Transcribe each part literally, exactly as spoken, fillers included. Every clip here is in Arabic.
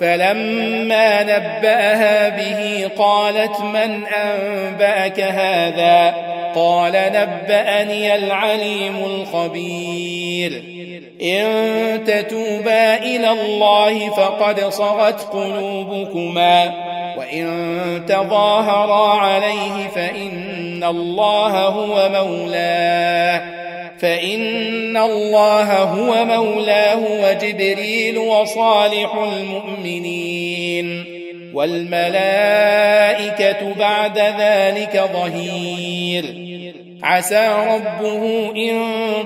فلما نبأها به قالت من أنبأك هذا؟ قال نبأني العليم الخبير. إن تتوبا إلى الله فقد صغت قلوبكما وإن تظاهرا عليه فإن الله هو مولاه فإن الله هو مولاه وجبريل وصالح المؤمنين والملائكة بعد ذلك ظهير. عسى ربه إن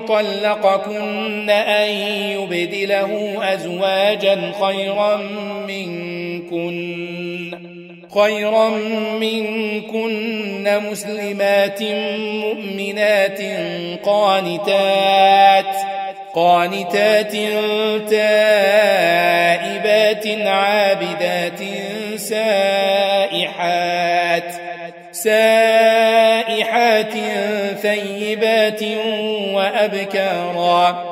طلقكن أن يبدله أزواجا خيرا منكن خيرا منكن مسلمات مؤمنات قانتات قانتات تائبات عابدات سائحات سائحات ثيبات وأبكارا.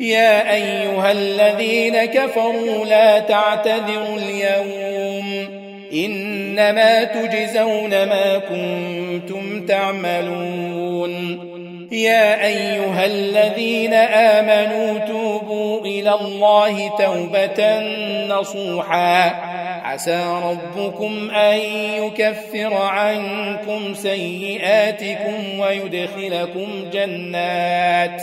يا أيها الذين كفروا لا تعتذروا اليوم إنما تجزون ما كنتم تعملون. يا أيها الذين آمنوا توبوا إلى الله توبة نصوحا، عسى ربكم أن يكفر عنكم سيئاتكم ويدخلكم جنات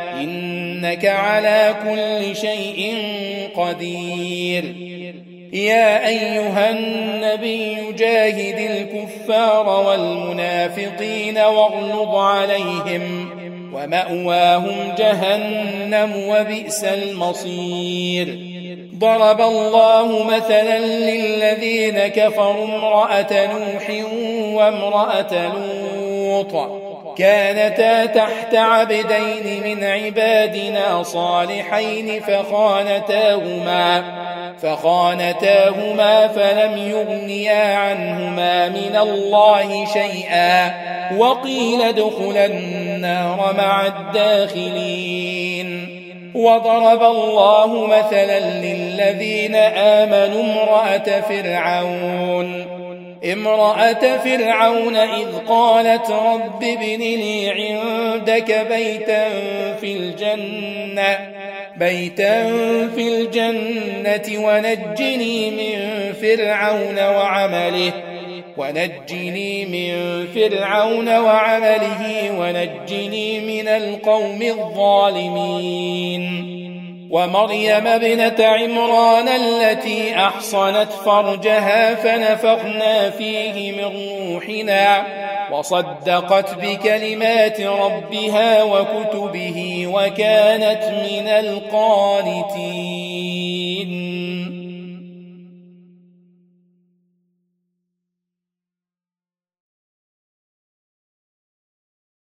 إنك على كل شيء قدير. يا أيها النبي جاهد الكفار والمنافقين واغلظ عليهم ومأواهم جهنم وبئس المصير. ضرب الله مثلا للذين كفروا امرأة نوح وامرأة لوط، كانتا تحت عبدين من عبادنا صالحين فخانتاهما فخانتاهما فلم يغنيا عنهما من الله شيئا وقيل ادخلا النار مع الداخلين. وضرب الله مثلا للذين آمنوا امرأة فرعون امرأة فرعون إذ قالت رب ابن لي عندك بيتا في الجنة بيتا في الجنة ونجني من فرعون وعمله ونجني من فرعون وعمله ونجني من القوم الظالمين. ومريم ابنة عمران التي أحصنت فرجها فنفخنا فيه من روحنا وصدقت بكلمات ربها وكتبه وكانت من القانتين.